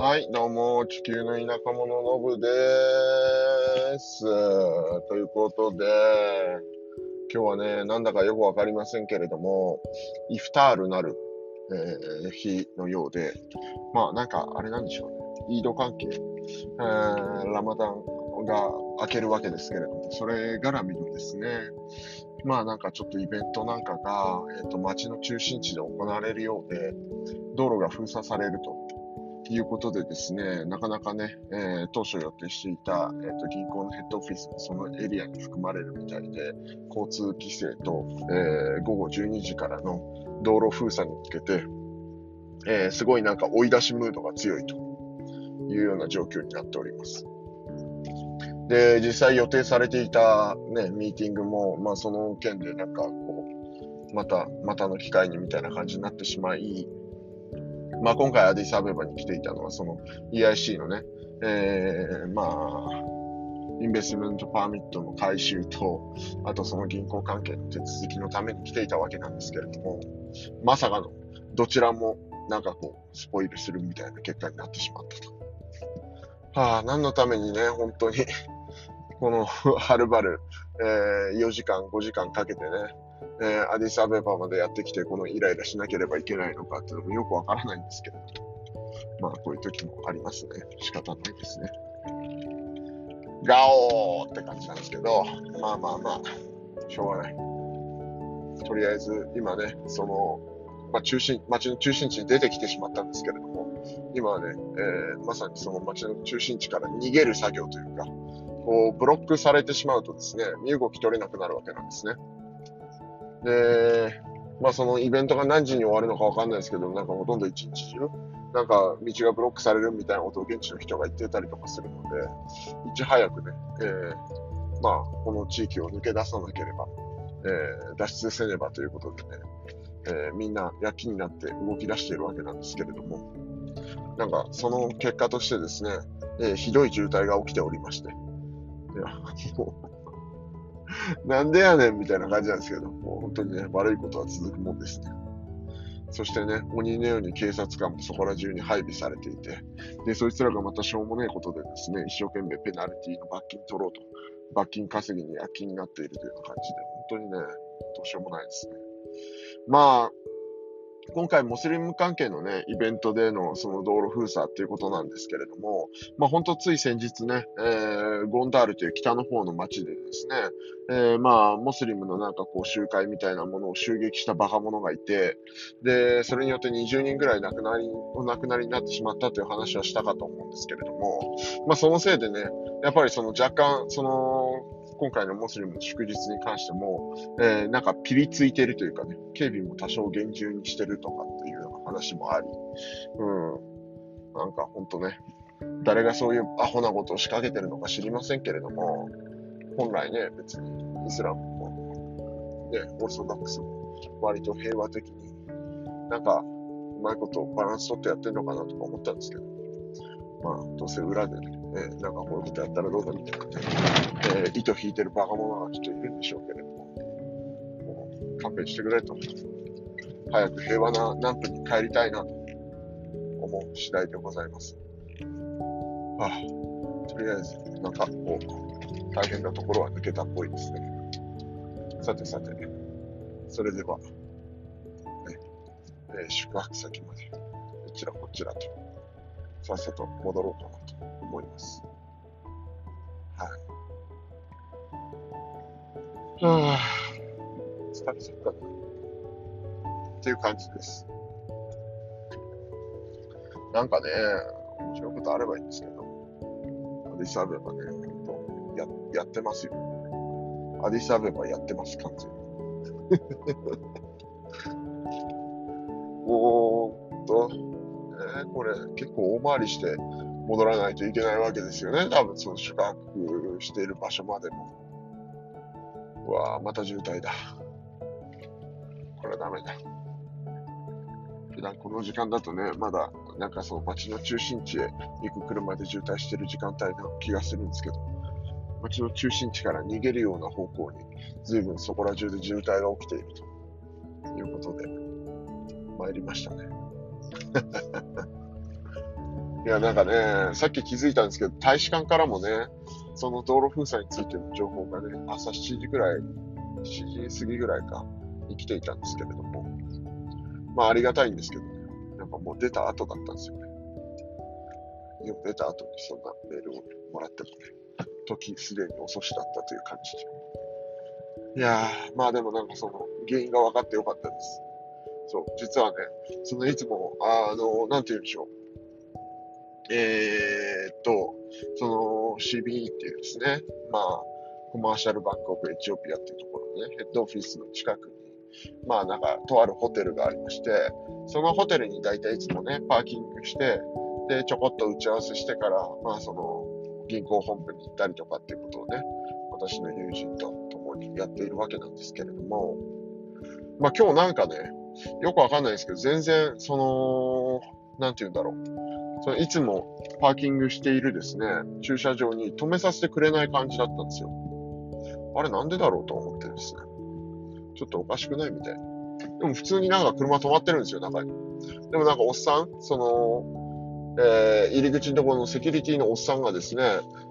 はい、どうも、地球の田舎者のぶです。ということで、今日はね、なんだかよくわかりませんけれども、イフタールなる、日のようで、まあなんかあれなんでしょうね、イード関係、ラマダンが明けるわけですけれども、それ絡みのですね、まあなんかちょっとイベントなんかが、街の中心地で行われるようで、道路が封鎖されると。いうことでですね、なかなかね、当初予定していた、銀行のヘッドオフィスもそのエリアに含まれるみたいで、交通規制と、午後12時からの道路封鎖に向けて、すごいなんか追い出しムードが強いというような状況になっております。で、実際予定されていた、ね、ミーティングも、まあ、その件でなんかこうまたの機会にみたいな感じになってしまい、まあ、今回アディスアベバに来ていたのはその EIC のね、まあインベストメントパーミットの回収と、あとその銀行関係の手続きのために来ていたわけなんですけれども、まさかのどちらもなんかこうスポイルするみたいな結果になってしまったと。はあ、何のためにね、本当にこのはるばる、4時間5時間かけてね、アディスアベバまでやってきて、このイライラしなければいけないのかっていうのもよくわからないんですけど、まあこういう時もありますね。仕方ないですね。ガオーって感じなんですけど、まあまあまあしょうがない。とりあえず今ね、その、街の中心地に出てきてしまったんですけれども、今はね、まさにその街の中心地から逃げる作業というか、こうブロックされてしまうとですね、身動き取れなくなるわけなんですね。で、まあそのイベントが何時に終わるのか分かんないですけど、なんかほとんど一日中、なんか道がブロックされるみたいなことを現地の人が言ってたりとかするので、いち早くね、まあこの地域を抜け出さなければ、脱出せねばということでね、みんな躍起になって動き出しているわけなんですけれども、なんかその結果としてですね、ひどい渋滞が起きておりまして、いや、もうなんでやねんみたいな感じなんですけど、もう本当にね、悪いことは続くもんですね。そしてね、鬼のように警察官もそこら中に配備されていて、で、そいつらがまたしょうもねえことでですね、一生懸命ペナルティの罰金取ろうと、罰金稼ぎに躍起になっているというような感じで、本当にね、どうしようもないですね。まあ、今回モスリム関係のね、イベントでのその道路封鎖っていうことなんですけれども、まあ本当つい先日ね、ゴンダールという北の方の町でですね、まあモスリムのなんかこう集会みたいなものを襲撃したバカ者がいて、で、それによって20人ぐらいお亡くなりになってしまったという話はしたかと思うんですけれども、まあそのせいでね、やっぱりその若干、その、今回のモスリムの祝日に関しても、なんかピリついてるというかね、警備も多少厳重にしてるとかっていうような話もあり、なんかほんとね、誰がそういうアホなことを仕掛けてるのか知りませんけれども、本来ね、別にイスラムも、ね、オーソドックスも割と平和的になんかうまいことをバランス取ってやってるのかなとか思ったんですけど、まあどうせ裏でね、なんかこういうことやったらどうだみたいな、糸引いてるバカ者がきっといるんでしょうけれども、もう勘弁してくれと、早く平和な南部に帰りたいなと思う次第でございます。はあ、とりあえずなんかこう大変なところは抜けたっぽいですね。さてさて、それでは、宿泊先までこちらこちらとさっさと戻ろうかなと思います。はい、はあ、疲れちゃったなっていう感じです。なんかね、面白いことあればいいんですけど、アディスアベバね、やってますよ。アディスアベバやってます、完全に。これ結構大回りして戻らないといけないわけですよね、多分その宿泊している場所までも。うわぁ、また渋滞だ。これはダメだ。普段この時間だとね、まだなんかその街の中心地へ行く車で渋滞してる時間帯な気がするんですけど、街の中心地から逃げるような方向に随分そこら中で渋滞が起きているということで参りましたね。いや、なんかね、さっき気づいたんですけど、大使館からもね、その道路封鎖についての情報がね、朝7時過ぎぐらいかに来ていたんですけれども、まあありがたいんですけどね、なんかもう出た後だったんですよね。でも出た後にそんなメールをもらってもね、時すでに遅しだったという感じで。いやー、まあでもなんかその原因が分かってよかったです。そう、実はね、そのいつも、なんて言うんでしょう。その CBE っていうですね、まあ、コマーシャルバンクオブエチオピアっていうところのね、ヘッドオフィスの近くに、まあなんか、とあるホテルがありまして、そのホテルに大体いつもね、パーキングして、で、ちょこっと打ち合わせしてから、まあその、銀行本部に行ったりとかっていうことをね、私の友人と共にやっているわけなんですけれども、まあ今日なんかね、よくわかんないですけど、全然、その、なんて言うんだろう。そのいつもパーキングしているですね、駐車場に止めさせてくれない感じだったんですよ。あれなんでだろうと思ってですね。ちょっとおかしくないみたいな。でも普通になんか車止まってるんですよ、中に。でもなんかおっさん、入り口のところのセキュリティのおっさんがですね、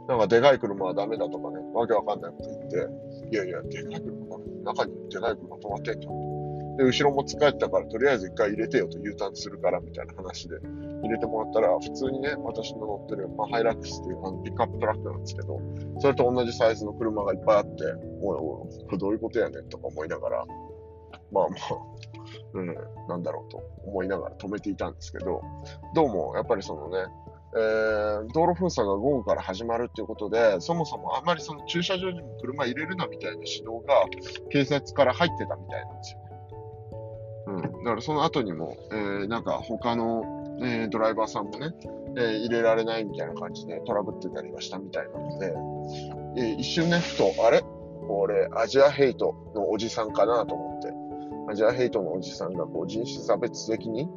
なんかでかい車はダメだとかね、わけわかんないこと言って、いやいや、でかい車が中にでかい車止まってんじゃん。で後ろも使えたからとりあえず一回入れてよと U ターンするからみたいな話で入れてもらったら、普通にね、私の乗ってる、まあ、ハイラックスっていうピックアップトラックなんですけど、それと同じサイズの車がいっぱいあって、おいこれどういうことやねんとか思いながら、まあまあ、なんだろうと思いながら止めていたんですけど、どうもやっぱりそのね、道路封鎖が午後から始まるということで、そもそもあんまりその駐車場にも車入れるなみたいな指導が警察から入ってたみたいなんですよね。だからその後にも、なんか他の、ドライバーさんもね、入れられないみたいな感じでトラブってたりはしたみたいなので、一瞬ね、ふとあれこれアジアヘイトのおじさんかなと思って、アジアヘイトのおじさんがこう人種差別的に、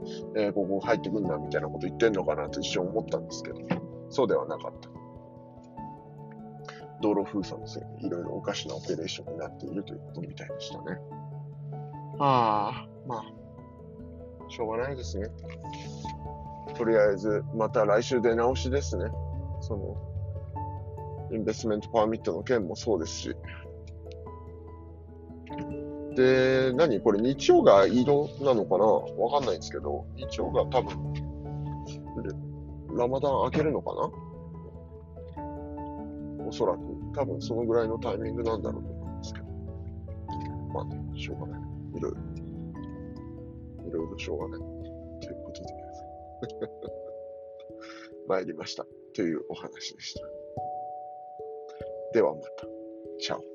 ここ入ってくんなみたいなこと言ってんのかなと一瞬思ったんですけど、そうではなかった。道路封鎖のせいでいろいろおかしなオペレーションになっているということみたいでしたね。ああ、まあしょうがないですね。とりあえずまた来週出直しですね。そのインベストメントパーミットの件もそうですし。で、何これ日曜が移動なのかな、わかんないんですけど、日曜が多分ラマダン明けるのかな、おそらく多分そのぐらいのタイミングなんだろうと思うんですけど、まあね、しょうがない、いろいろしょうがないということで参りましたというお話でした。ではまた。チャオ。